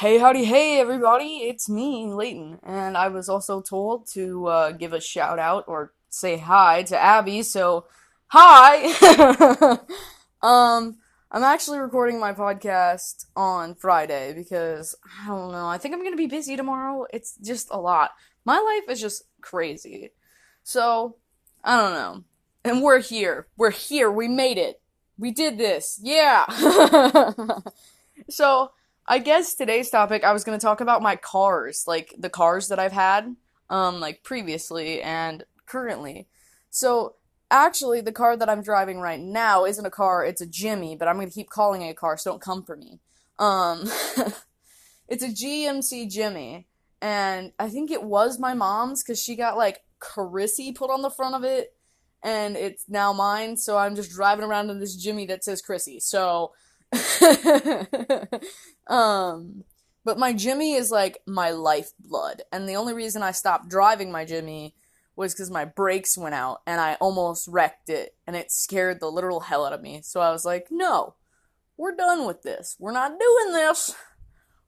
Hey, howdy, hey, everybody, it's me, Leighton, and I was also told to give a shout-out or say hi to Abby, so, hi! I'm actually recording my podcast on Friday because, I don't know, I think I'm gonna be busy tomorrow. It's just a lot. My life is just crazy. So, I don't know. And we're here. We're here. We made it. We did this. Yeah! So, I guess today's topic, I was going to talk about my cars, like, the cars that I've had, like, previously and currently. So, actually, the car that I'm driving right now isn't a car, it's a Jimmy, but I'm going to keep calling it a car, so don't come for me. It's a GMC Jimmy, and I think it was my mom's, because she got, like, Chrissy put on the front of it, and it's now mine, so I'm just driving around in this Jimmy that says Chrissy, so... But my Jimmy is, like, my lifeblood, and the only reason I stopped driving my Jimmy was because my brakes went out, and I almost wrecked it, and it scared the literal hell out of me, so I was like, no, we're done with this, we're not doing this,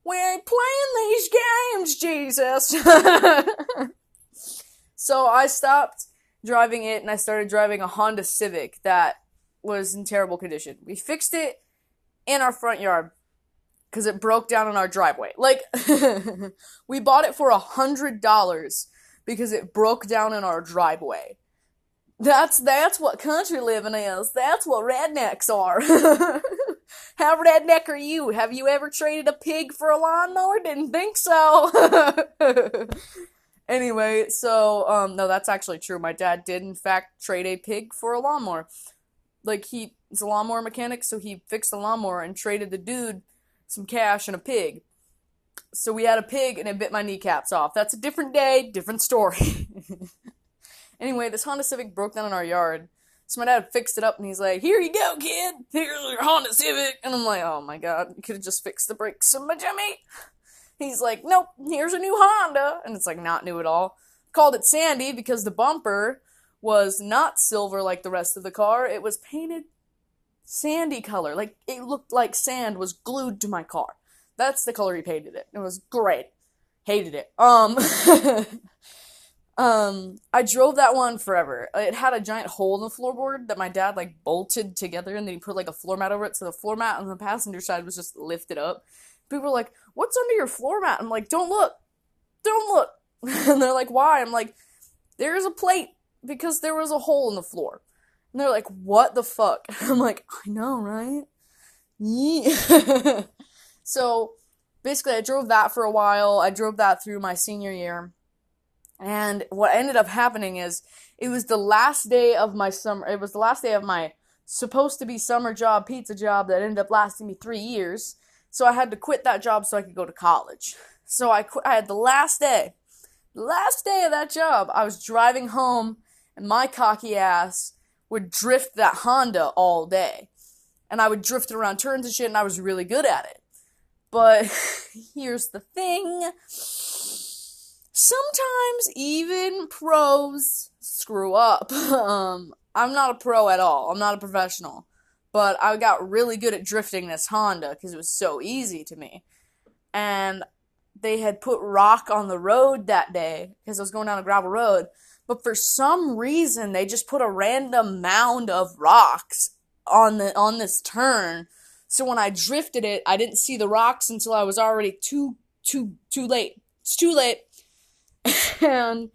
we ain't playing these games, Jesus. So I stopped driving it, and I started driving a Honda Civic that was in terrible condition. We fixed it in our front yard, because it broke down in our driveway. Like, we bought it for $100, because it broke down in our driveway. That's what country living is. That's what rednecks are. How redneck are you? Have you ever traded a pig for a lawnmower? Didn't think so. Anyway, so, no, that's actually true. My dad did, in fact, trade a pig for a lawnmower. Like, he's a lawnmower mechanic, so he fixed the lawnmower and traded the dude some cash and a pig. So we had a pig, and it bit my kneecaps off. That's a different day, different story. Anyway, this Honda Civic broke down in our yard. So my dad fixed it up, and he's like, here you go, kid. Here's your Honda Civic. And I'm like, oh, my God. You could have just fixed the brakes of my Jimmy. He's like, nope, here's a new Honda. And it's, like, not new at all. Called it Sandy because the bumper was not silver like the rest of the car. It was painted sandy color. Like, it looked like sand was glued to my car. That's the color he painted it. It was great. Hated it. I drove that one forever. It had a giant hole in the floorboard that my dad, like, bolted together, and then he put, like, a floor mat over it, so the floor mat on the passenger side was just lifted up. People were like, what's under your floor mat? I'm like, don't look. Don't look. And they're like, why? I'm like, there's a plate because there was a hole in the floor. And they're like, what the fuck? And I'm like, I know, right? Yeah. So, basically, I drove that for a while. I drove that through my senior year. And what ended up happening is, it was the last day of my summer. It was the last day of my supposed-to-be summer job, pizza job, that ended up lasting me 3 years. So, I had to quit that job so I could go to college. So, I had the last day of that job. I was driving home, and my cocky ass would drift that Honda all day. And I would drift it around turns and shit, and I was really good at it. But here's the thing. Sometimes even pros screw up. I'm not a pro at all. I'm not a professional. But I got really good at drifting this Honda because it was so easy to me. And they had put rock on the road that day because I was going down a gravel road. But for some reason, they just put a random mound of rocks on this turn. So when I drifted it, I didn't see the rocks until I was already too late. It's too late. And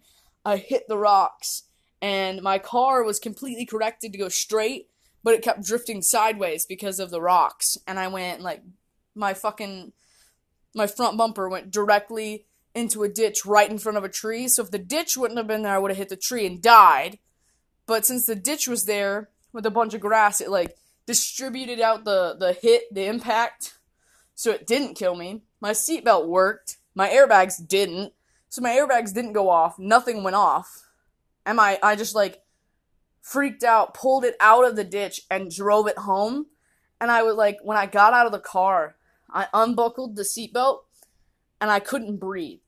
I hit the rocks. And my car was completely corrected to go straight, but it kept drifting sideways because of the rocks. And I went, like, my front bumper went directly into a ditch right in front of a tree. So if the ditch wouldn't have been there, I would have hit the tree and died. But since the ditch was there with a bunch of grass, it, like, distributed out the impact. So it didn't kill me. My seatbelt worked. My airbags didn't. So my airbags didn't go off. Nothing went off. And I just, like, freaked out, pulled it out of the ditch, and drove it home. And I was, like, when I got out of the car, I unbuckled the seatbelt, and I couldn't breathe.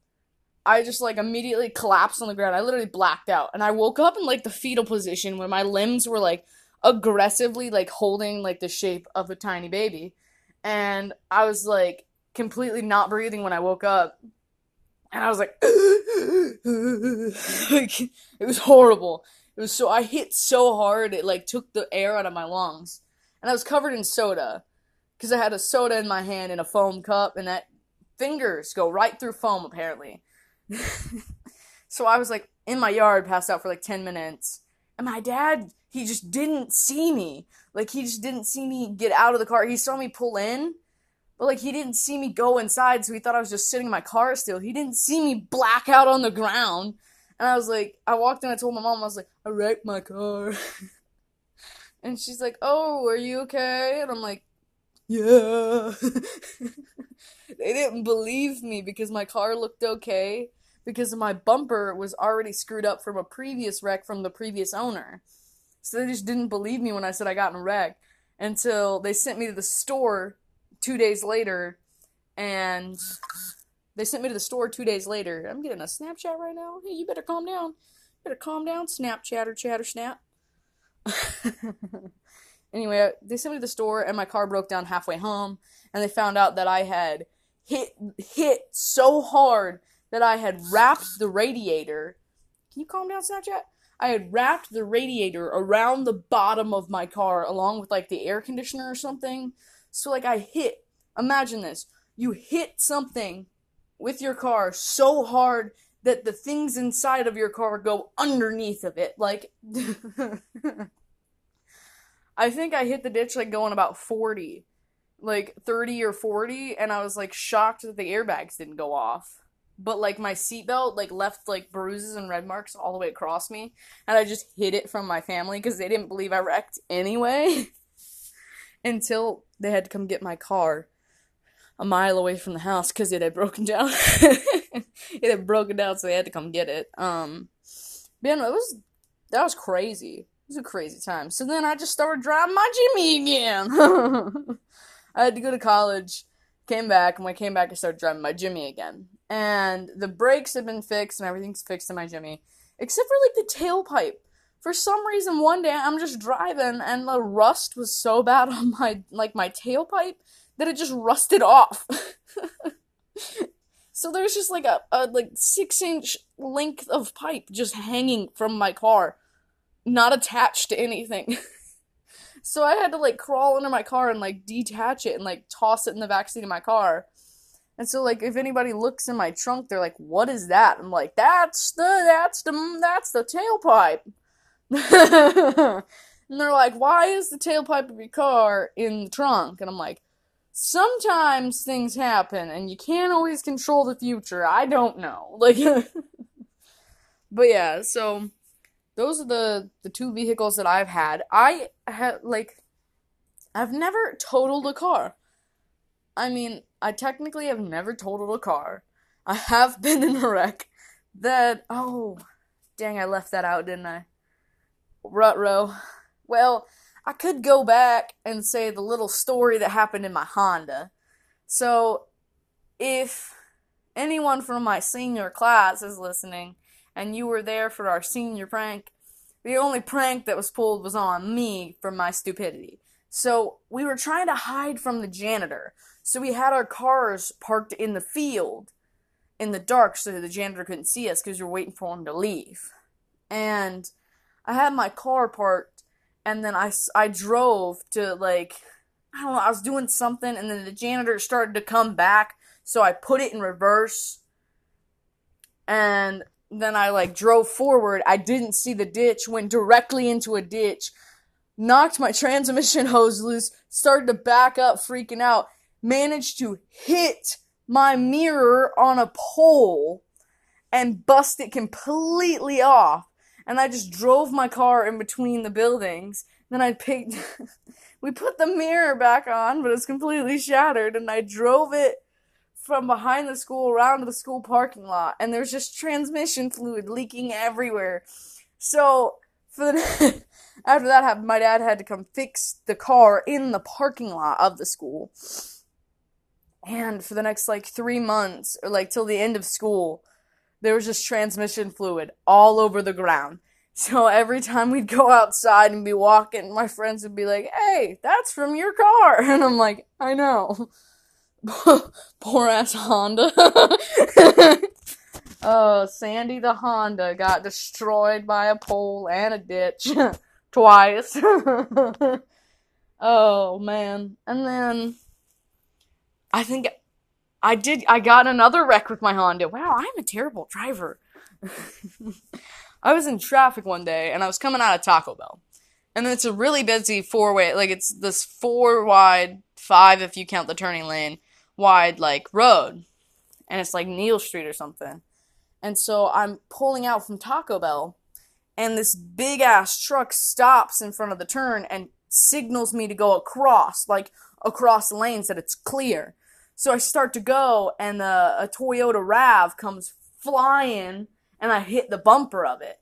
I just, like, immediately collapsed on the ground. I literally blacked out. And I woke up in, like, the fetal position where my limbs were, like, aggressively, like, holding, like, the shape of a tiny baby. And I was like, completely not breathing when I woke up. And I was like, like, it was horrible. It was so, I hit so hard, it like took the air out of my lungs. And I was covered in soda, because I had a soda in my hand in a foam cup, and that fingers go right through foam, apparently. So I was like in my yard, passed out for like 10 minutes. And my dad, he just didn't see me. Like, he just didn't see me get out of the car. He saw me pull in. But, like, he didn't see me go inside, so he thought I was just sitting in my car still. He didn't see me black out on the ground. And I was like, I walked in, I told my mom, I was like, I wrecked my car. And she's like, oh, are you okay? And I'm like, yeah. They didn't believe me because my car looked okay, because my bumper was already screwed up from a previous wreck from the previous owner. So they just didn't believe me when I said I got in a wreck until they sent me to the store 2 days later, and they sent me to the store 2 days later. I'm getting a Snapchat right now. Hey, you better calm down. Better calm down, Snap Chatter Chatter Snap. Anyway, they sent me to the store, and my car broke down halfway home, and they found out that I had hit so hard that I had wrapped the radiator. Can you calm down, Snapchat? I had wrapped the radiator around the bottom of my car, along with, like, the air conditioner or something. So, like, I hit, imagine this, you hit something with your car so hard that the things inside of your car go underneath of it. Like, I think I hit the ditch, like, going about 40, like, 30 or 40, and I was, like, shocked that the airbags didn't go off. But, like, my seatbelt, like, left, like, bruises and red marks all the way across me, and I just hid it from my family because they didn't believe I wrecked anyway. Until they had to come get my car a mile away from the house because it had broken down. It had broken down, so they had to come get it. Man, that was crazy. It was a crazy time. So then I just started driving my Jimmy again. I had to go to college, came back, and when I came back, I started driving my Jimmy again. And the brakes had been fixed, and everything's fixed in my Jimmy, except for, like, the tailpipe. For some reason, one day, I'm just driving, and the rust was so bad on my, like, my tailpipe that it just rusted off. So there's just, like, a like, 6-inch length of pipe just hanging from my car, not attached to anything. So I had to, like, crawl under my car and, like, detach it and, like, toss it in the backseat of my car. And so, like, if anybody looks in my trunk, they're like, what is that? I'm like, that's the tailpipe. And they're like, why is the tailpipe of your car in the trunk? And I'm like, sometimes things happen, and you can't always control the future. I don't know. Like, but yeah, so those are the two vehicles that I've had. I've never totaled a car. I mean, I technically have never totaled a car. I have been in a wreck that, oh, dang, I left that out, didn't I? Rut-row. Well, I could go back and say the little story that happened in my Honda. So, if anyone from my senior class is listening, and you were there for our senior prank, the only prank that was pulled was on me for my stupidity. So, we were trying to hide from the janitor. So, we had our cars parked in the field in the dark so that the janitor couldn't see us because we were waiting for him to leave. And I had my car parked, and then I drove to, like, I don't know, I was doing something, and then the janitor started to come back, so I put it in reverse, and then I, like, drove forward. I didn't see the ditch, went directly into a ditch, knocked my transmission hose loose, started to back up, freaking out, managed to hit my mirror on a pole, and bust it completely off. And I just drove my car in between the buildings. Then I picked... We put the mirror back on, but it's completely shattered. And I drove it from behind the school around to the school parking lot. And there's just transmission fluid leaking everywhere. So, after that happened, my dad had to come fix the car in the parking lot of the school. And for the next, like, 3 months, or, like, till the end of school, there was just transmission fluid all over the ground. So every time we'd go outside and be walking, my friends would be like, hey, that's from your car. And I'm like, I know. Poor ass Honda. Oh, Sandy the Honda got destroyed by a pole and a ditch. Twice. Oh, man. And then, I think I got another wreck with my Honda. Wow, I'm a terrible driver. I was in traffic one day, and I was coming out of Taco Bell. And it's a really busy four-way, like, it's this four-wide, five if you count the turning lane, wide, like, road. And it's, like, Neal Street or something. And so I'm pulling out from Taco Bell, and this big-ass truck stops in front of the turn and signals me to go across, like, across lanes that it's clear. So I start to go, and a Toyota RAV comes flying, and I hit the bumper of it.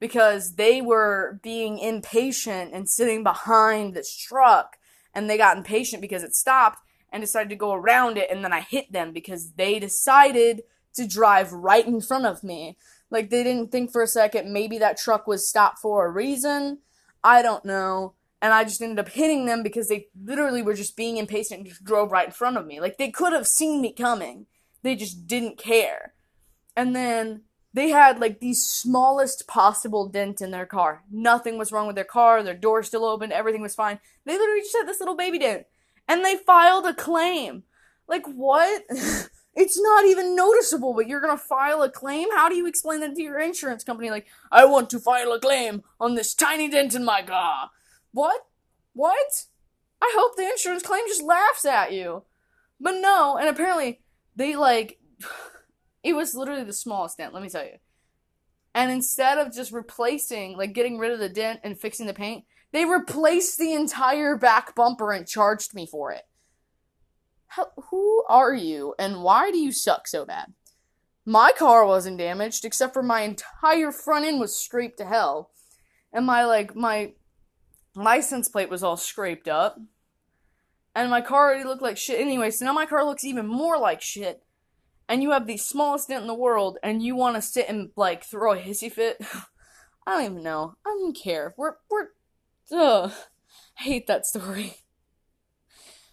Because they were being impatient and sitting behind this truck. And they got impatient because it stopped and decided to go around it. And then I hit them because they decided to drive right in front of me. Like, they didn't think for a second maybe that truck was stopped for a reason. I don't know. And I just ended up hitting them because they literally were just being impatient and just drove right in front of me. Like, they could have seen me coming. They just didn't care. And then they had, like, the smallest possible dent in their car. Nothing was wrong with their car. Their door still open. Everything was fine. They literally just had this little baby dent. And they filed a claim. Like, what? It's not even noticeable, but you're going to file a claim? How do you explain that to your insurance company? Like, I want to file a claim on this tiny dent in my car. What? What? I hope the insurance claim just laughs at you. But no, and apparently they, like... It was literally the smallest dent, let me tell you. And instead of just replacing, like, getting rid of the dent and fixing the paint, they replaced the entire back bumper and charged me for it. Who are you, and why do you suck so bad? My car wasn't damaged, except for my entire front end was scraped to hell. And my license plate was all scraped up. And my car already looked like shit anyway, so now my car looks even more like shit. And you have the smallest dent in the world, and you want to sit and, like, throw a hissy fit? I don't even know. I don't care. Ugh. I hate that story.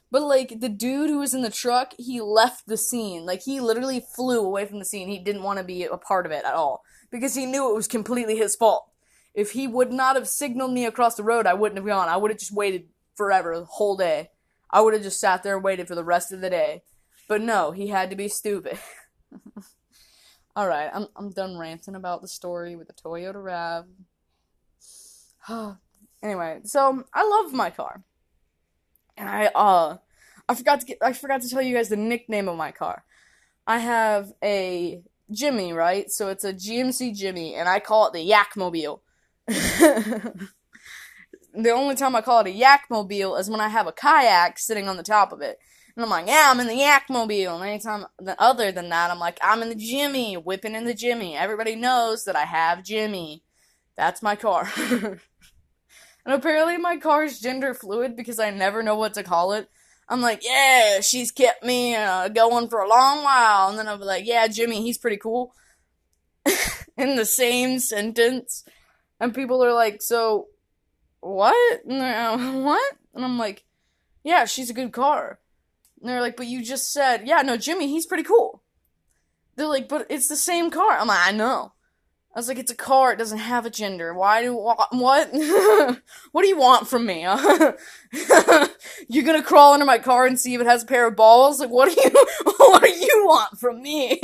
But, like, the dude who was in the truck, he left the scene. Like, he literally flew away from the scene. He didn't want to be a part of it at all. Because he knew it was completely his fault. If he would not have signaled me across the road, I wouldn't have gone. I would have just waited forever, the whole day. I would have just sat there and waited for the rest of the day. But no, he had to be stupid. Alright, I'm done ranting about the story with the Toyota RAV. Anyway, so I love my car. And I forgot to tell you guys the nickname of my car. I have a Jimmy, right? So it's a GMC Jimmy, and I call it the Yakmobile. The only time I call it a Yakmobile is when I have a kayak sitting on the top of it. And I'm like, yeah, I'm in the Yakmobile. And anytime other than that, I'm like, I'm in the Jimmy, whipping in the Jimmy. Everybody knows that I have Jimmy. That's my car. And apparently my car is gender fluid because I never know what to call it. I'm like, yeah, she's kept me going for a long while. And then I'll be like, yeah, Jimmy, he's pretty cool. In the same sentence. And people are like, so, what? And they're like, what? And I'm like, yeah, she's a good car. And they're like, but you just said, yeah, no, Jimmy, he's pretty cool. They're like, but it's the same car. I'm like, I know. I was like, it's a car. It doesn't have a gender. What? What do you want from me? You're going to crawl under my car and see if it has a pair of balls? Like, what do you want from me?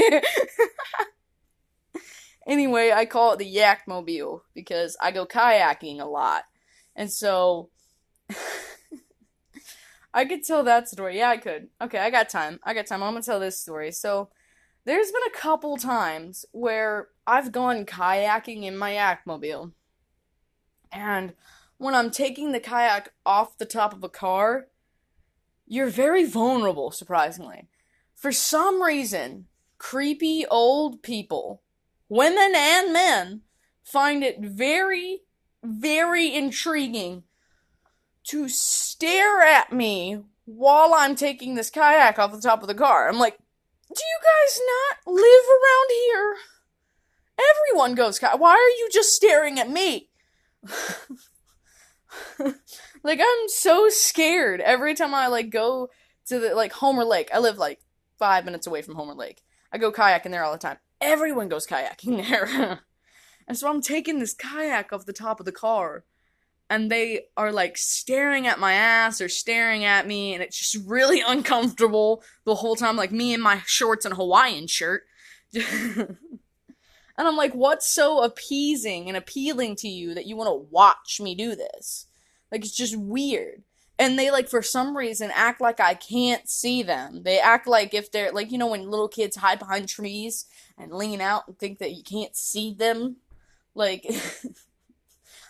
Anyway, I call it the Yakmobile because I go kayaking a lot. And so... I could tell that story. Yeah, I could. Okay, I got time. I'm gonna tell this story. So, there's been a couple times where I've gone kayaking in my Yakmobile. And when I'm taking the kayak off the top of a car, you're very vulnerable, surprisingly. For some reason, creepy old people, women and men, find it very, very intriguing to stare at me while I'm taking this kayak off the top of the car. I'm like, do you guys not live around here? Everyone goes kayak. Why are you just staring at me? Like, I'm so scared. Every time I, like, go to the, like, Homer Lake. I live, like, 5 minutes away from Homer Lake. I go kayaking there all the time. Everyone goes kayaking there. And so I'm taking this kayak off the top of the car, and they are, like, staring at my ass or staring at me, and it's just really uncomfortable the whole time, like, me in my shorts and Hawaiian shirt. And I'm like, what's so appeasing and appealing to you that you want to watch me do this? Like, it's just weird. And they, like, for some reason, act like I can't see them. They act like if they're, like, you know, when little kids hide behind trees and lean out and think that you can't see them? Like...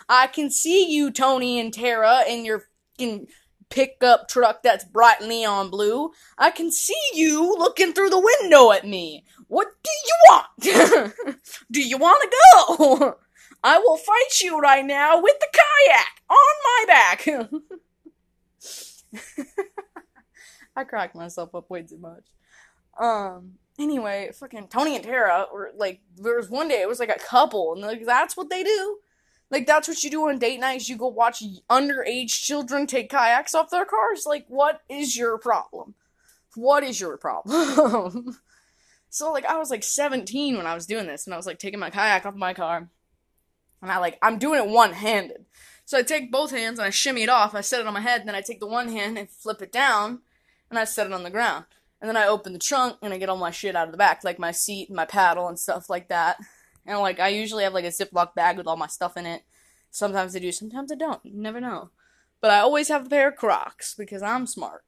I can see you, Tony and Tara, in your fucking pickup truck that's bright neon blue. I can see you looking through the window at me. What do you want? Do you want to go? I will fight you right now with the kayak on my back. I cracked myself up way too much. Anyway, fucking Tony and Tara were like, there was one day it was like a couple, and like, that's what they do. Like, that's what you do on date nights. You go watch underage children take kayaks off their cars. Like, what is your problem? What is your problem? So, like, I was, like, 17 when I was doing this. And I was, like, taking my kayak off my car. And I, like, I'm doing it one-handed. So I take both hands and I shimmy it off. I set it on my head. And then I take the one hand and flip it down. And I set it on the ground. And then I open the trunk and I get all my shit out of the back. Like, my seat and my paddle and stuff like that. And, like, I usually have, like, a Ziploc bag with all my stuff in it. Sometimes I do, sometimes I don't. You never know. But I always have a pair of Crocs, because I'm smart.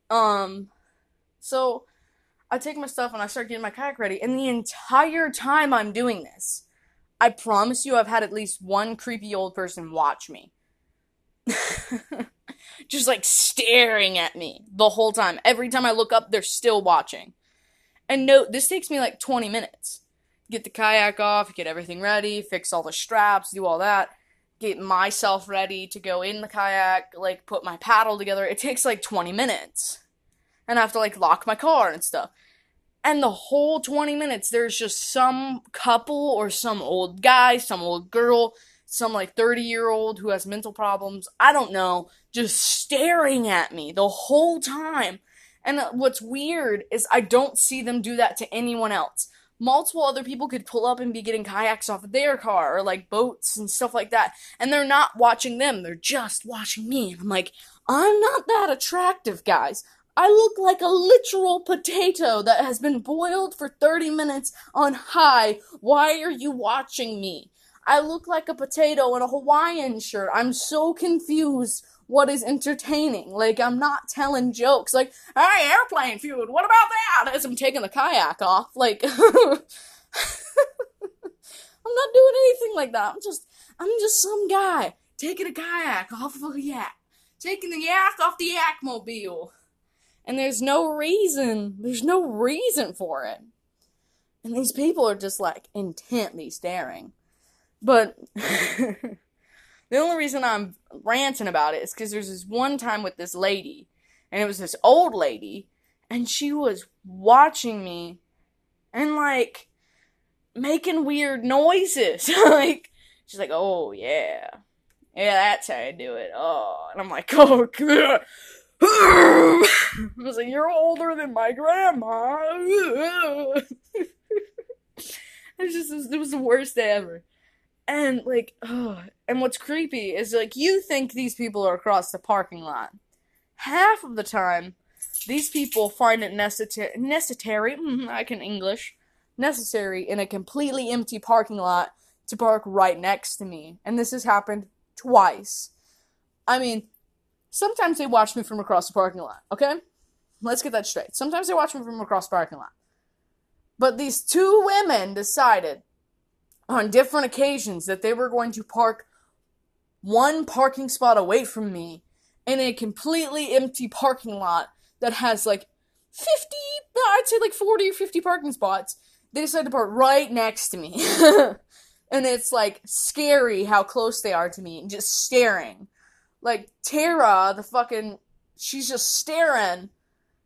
So, I take my stuff and I start getting my kayak ready. And the entire time I'm doing this, I promise you I've had at least one creepy old person watch me. Just, like, staring at me the whole time. Every time I look up, they're still watching. And note, this takes me, like, 20 minutes. Get the kayak off, get everything ready, fix all the straps, do all that, get myself ready to go in the kayak, like, put my paddle together. It takes, like, 20 minutes. And I have to, like, lock my car and stuff. And the whole 20 minutes, there's just some couple or some old guy, some old girl, some, like, 30-year-old who has mental problems, I don't know, just staring at me the whole time. And what's weird is I don't see them do that to anyone else. Multiple other people could pull up and be getting kayaks off of their car, or, like, boats and stuff like that, and they're not watching them, they're just watching me, and I'm like, I'm not that attractive, guys. I look like a literal potato that has been boiled for 30 minutes on high. Why are you watching me? I look like a potato in a Hawaiian shirt. I'm so confused. What is entertaining? Like, I'm not telling jokes. Like, hey, airplane food, what about that? As I'm taking the kayak off. Like, I'm not doing anything like that. I'm just some guy taking a kayak off of a yak. Taking the yak off the yak-mobile. And there's no reason for it. And these people are just, like, intently staring. But... The only reason I'm ranting about it is because there's this one time with this lady, and it was this old lady, and she was watching me and, like, making weird noises. Like, she's like, oh, yeah. Yeah, that's how you do it. Oh, and I'm like, oh, God. I was like, you're older than my grandma. It was the worst day ever. And, like, ugh. And what's creepy is, like, you think these people are across the parking lot. Half of the time, these people find it necessary in a completely empty parking lot to park right next to me. And this has happened twice. I mean, sometimes they watch me from across the parking lot, okay? Let's get that straight. Sometimes they watch me from across the parking lot. But these two women decided... on different occasions that they were going to park one parking spot away from me in a completely empty parking lot that has, like, 50, I'd say, like, 40 or 50 parking spots. They decided to park right next to me. And it's, like, scary how close they are to me and just staring. Like, Tara, she's just staring.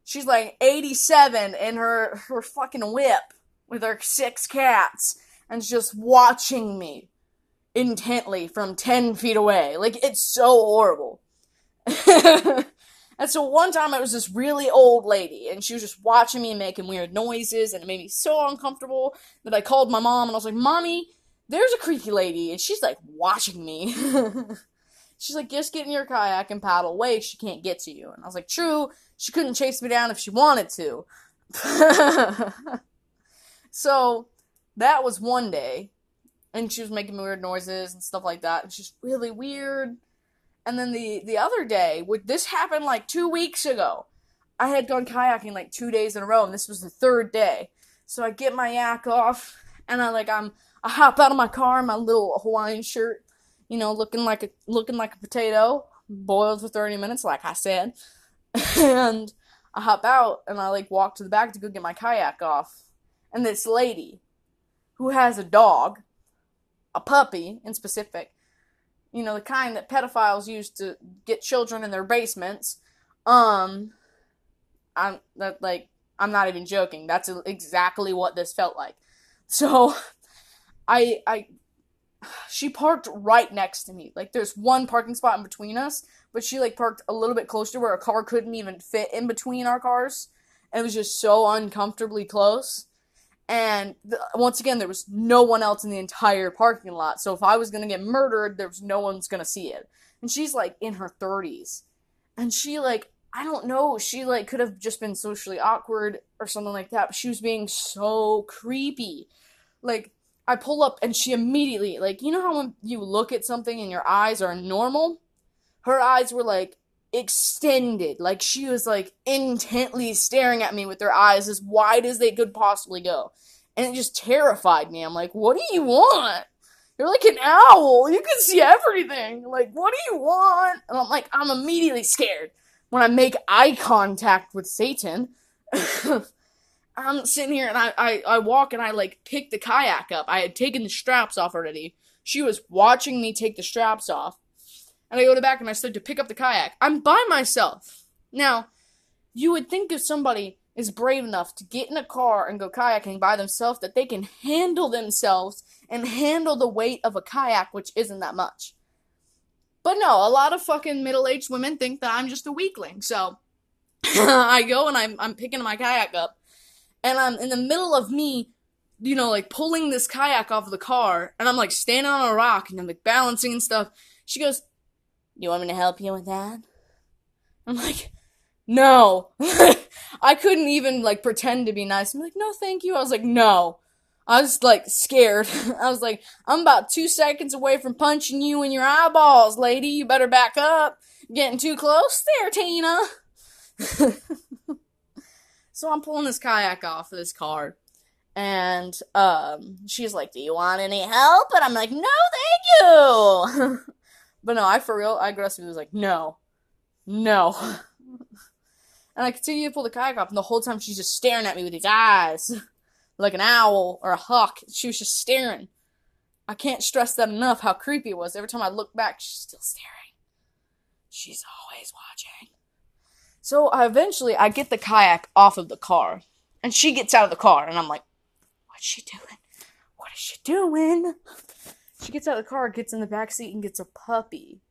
She's, like, 87 in her fucking whip with her 6 cats. And just watching me intently from 10 feet away. Like, it's so horrible. And And so one time it was this really old lady, and she was just watching me and making weird noises, and it made me so uncomfortable that I called my mom, and I was like, Mommy, there's a creepy lady, and she's, like, watching me. She's like, just get in your kayak and paddle away. She can't get to you. And I was like, true, she couldn't chase me down if she wanted to. So that was one day, and she was making weird noises and stuff like that, and she's really weird. And then the other day, this happened like 2 weeks ago. I had gone kayaking like 2 days in a row, and this was the third day. So I get my yak off, and I hop out of my car in my little Hawaiian shirt, you know, looking like a potato, boiled for 30 minutes, like I said. And I hop out, and I like walk to the back to go get my kayak off. And this lady, who has a dog, a puppy in specific, you know, the kind that pedophiles use to get children in their basements. I'm not even joking. That's exactly what this felt like. So, she parked right next to me. Like, there's one parking spot in between us, but she, like, parked a little bit closer where a car couldn't even fit in between our cars. It was just so uncomfortably close. And once again, there was no one else in the entire parking lot. So if I was going to get murdered, there was no one's going to see it. And she's, like, in her 30s. And she, like, I don't know. She, like, could have just been socially awkward or something like that. But she was being so creepy. Like, I pull up and she immediately, like, you know how when you look at something and your eyes are normal? Her eyes were, like, extended, like she was like intently staring at me with their eyes as wide as they could possibly go, and it just terrified me. I'm like, what do you want? You're like an owl, you can see everything, like what do you want? And I'm like, I'm immediately scared when I make eye contact with Satan. I'm sitting here and I walk and I like pick the kayak up. I had taken the straps off already. She was watching me take the straps off. And I go to the back and I start to pick up the kayak. I'm by myself. Now, you would think if somebody is brave enough to get in a car and go kayaking by themselves that they can handle themselves and handle the weight of a kayak, which isn't that much. But no, a lot of fucking middle-aged women think that I'm just a weakling. So I go and I'm picking my kayak up. And I'm in the middle of me, you know, like pulling this kayak off of the car. And I'm like standing on a rock and I'm like balancing and stuff. She goes, you want me to help you with that? I'm like, no. I couldn't even, like, pretend to be nice. I'm like, no, thank you. I was like, no. I was, like, scared. I was like, I'm about 2 seconds away from punching you in your eyeballs, lady. You better back up. Getting too close there, Tina. So I'm pulling this kayak off of this car. And she's like, do you want any help? And I'm like, no, thank you. But no, I aggressively was like, no. And I continue to pull the kayak off, and the whole time she's just staring at me with these eyes, like an owl or a hawk. She was just staring. I can't stress that enough how creepy it was. Every time I look back, she's still staring. She's always watching. So I eventually get the kayak off of the car, and she gets out of the car, and I'm like, what's she doing? What is she doing? She gets out of the car, gets in the back seat, and gets a puppy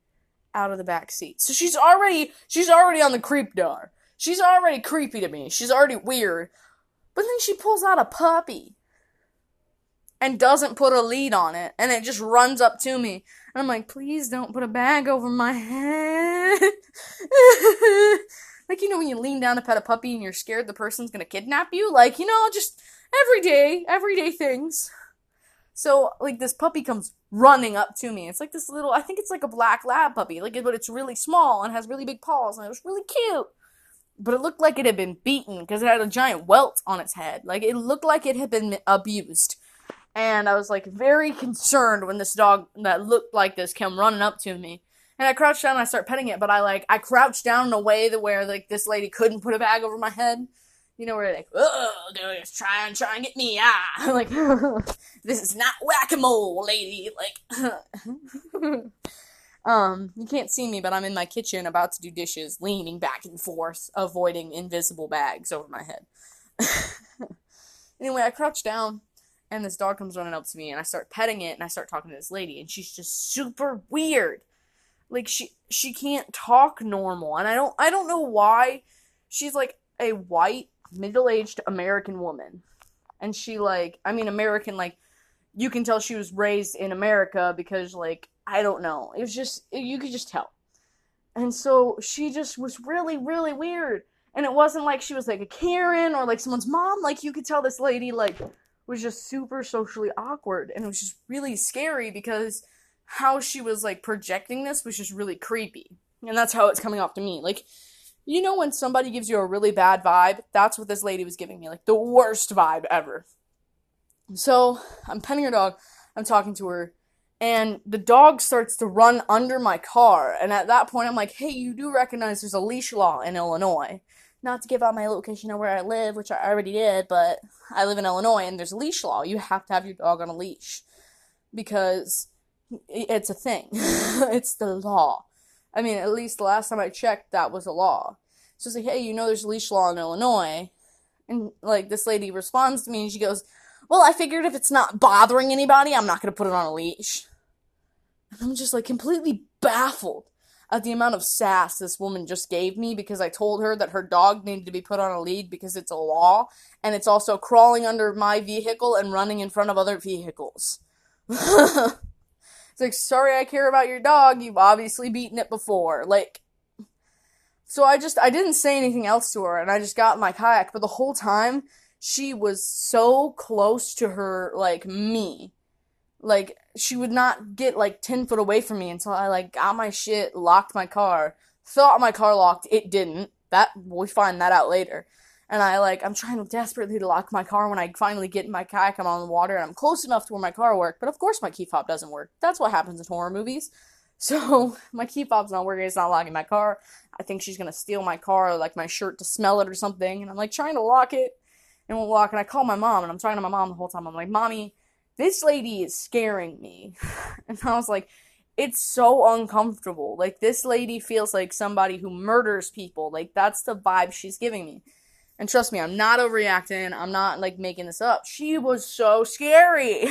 out of the back seat. So she's already on the creep door. She's already creepy to me. She's already weird. But then she pulls out a puppy and doesn't put a lead on it, and it just runs up to me. And I'm like, please don't put a bag over my head. Like, you know, when you lean down to pet a puppy and you're scared the person's gonna kidnap you? Like, you know, just everyday things. So, like, this puppy comes running up to me. It's like this little, I think it's like a black lab puppy. Like, but it's really small and has really big paws, and it was really cute. But it looked like it had been beaten because it had a giant welt on its head. Like, it looked like it had been abused. And I was, like, very concerned when this dog that looked like this came running up to me. And I crouched down and I start petting it, but I crouched down in a way that where, like, this lady couldn't put a bag over my head. You know, where they're like, oh, dude, just try and get me. I'm like, this is not whack-a-mole, lady. Like, you can't see me, but I'm in my kitchen about to do dishes, leaning back and forth, avoiding invisible bags over my head. Anyway, I crouch down, and this dog comes running up to me, and I start petting it, and I start talking to this lady, and she's just super weird. Like, she can't talk normal. And I don't know why. She's, like, a white, middle-aged American woman. And she, like, I mean, American, like, you can tell she was raised in America because, like, I don't know. It was just, you could just tell. And so she just was really, really weird. And it wasn't like she was, like, a Karen or, like, someone's mom. Like, you could tell this lady, like, was just super socially awkward. And it was just really scary because how she was, like, projecting this was just really creepy. And that's how it's coming off to me. Like, you know when somebody gives you a really bad vibe? That's what this lady was giving me. Like, the worst vibe ever. So, I'm petting her dog. I'm talking to her. And the dog starts to run under my car. And at that point, I'm like, hey, you do recognize there's a leash law in Illinois. Not to give out my location of where I live, which I already did, but I live in Illinois and there's a leash law. You have to have your dog on a leash because it's a thing. It's the law. I mean, at least the last time I checked, that was a law. So it's like, hey, you know there's a leash law in Illinois. And, like, this lady responds to me and she goes, well, I figured if it's not bothering anybody, I'm not going to put it on a leash. And I'm just, like, completely baffled at the amount of sass this woman just gave me because I told her that her dog needed to be put on a lead because it's a law, and it's also crawling under my vehicle and running in front of other vehicles. It's like, sorry I care about your dog, you've obviously beaten it before. Like, so I didn't say anything else to her, and I just got in my kayak, but the whole time, she was so close to her, like, me. Like, she would not get, like, 10 foot away from me until I, like, got my shit, locked my car. Thought my car locked. It didn't. We'll find that out later. And I'm trying desperately to lock my car. When I finally get in my kayak, I'm on the water, and I'm close enough to where my car worked. But, of course, my key fob doesn't work. That's what happens in horror movies. So, my key fob's not working. It's not locking my car. I think she's gonna steal my car or, like, my shirt to smell it or something. And I'm, like, trying to lock it. And we'll walk, and I call my mom, and I'm talking to my mom the whole time. I'm like, Mommy, this lady is scaring me. And I was like, it's so uncomfortable. Like, this lady feels like somebody who murders people. Like, that's the vibe she's giving me. And trust me, I'm not overreacting. I'm not, like, making this up. She was so scary.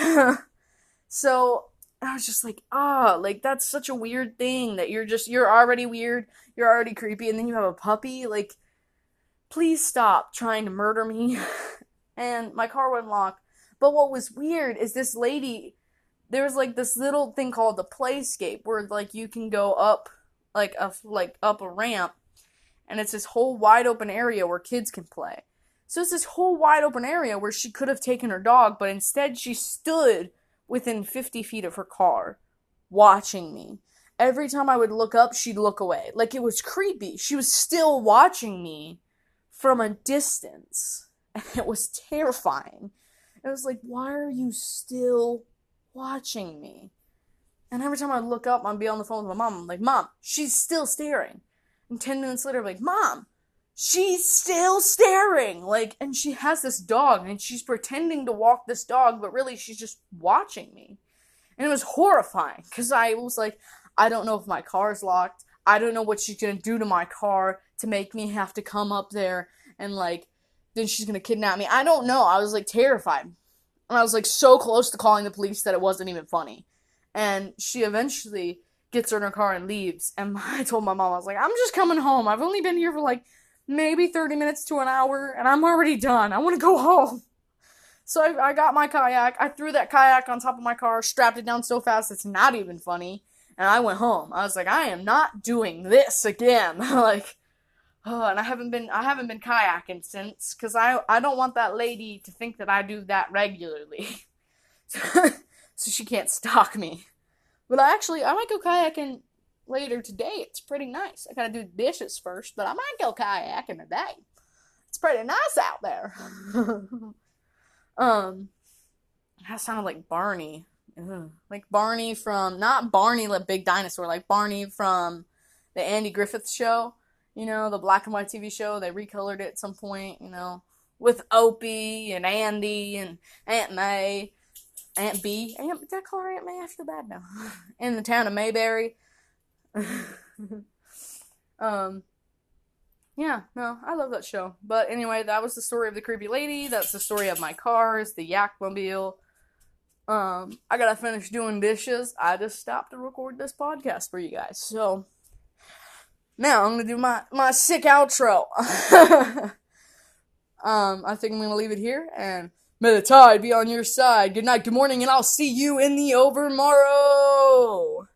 So, I was just like, like, that's such a weird thing that you're already weird. You're already creepy. And then you have a puppy. Like, please stop trying to murder me. And my car wouldn't lock. But what was weird is this lady, there was, like, this little thing called the playscape where, like, you can go up, up a ramp. And it's this whole wide open area where kids can play. So it's this whole wide open area where she could have taken her dog, but instead she stood within 50 feet of her car watching me. Every time I would look up, she'd look away. Like, it was creepy. She was still watching me from a distance. And it was terrifying. It was like, why are you still watching me? And every time I look up, I'd be on the phone with my mom. I'm like, Mom, she's still staring. And 10 minutes later, I'm like, Mom, she's still staring. Like, and she has this dog, and she's pretending to walk this dog, but really she's just watching me. And it was horrifying, because I was like, I don't know if my car's locked. I don't know what she's going to do to my car to make me have to come up there and, like, then she's going to kidnap me. I don't know. I was, like, terrified. And I was, like, so close to calling the police that it wasn't even funny. And she eventually gets her in her car and leaves. And I told my mom, I was like, I'm just coming home. I've only been here for, like, maybe 30 minutes to an hour, and I'm already done. I want to go home. So I got my kayak. I threw that kayak on top of my car, strapped it down so fast it's not even funny. And I went home. I was like, I am not doing this again. Like, oh, and I haven't been kayaking since, because I don't want that lady to think that I do that regularly. So she can't stalk me. But I might go kayaking later today. It's pretty nice. I gotta do dishes first, but I might go kayaking today. It's pretty nice out there. That sounded like Barney. Ugh. Like Barney from, not Barney the big dinosaur, like Barney from the Andy Griffith show, you know, the black and white TV show. They recolored it at some point, you know, with Opie and Andy and Aunt B. Did I call her Aunt May? I feel bad now. In the town of Mayberry. Yeah, no, I love that show. But anyway, that was the story of the creepy lady. That's the story of my cars, the Yakmobile. I gotta finish doing dishes. I just stopped to record this podcast for you guys. So, now I'm gonna do my sick outro. I think I'm gonna leave it here, and may the tide be on your side. Good night, good morning, and I'll see you in the overmorrow.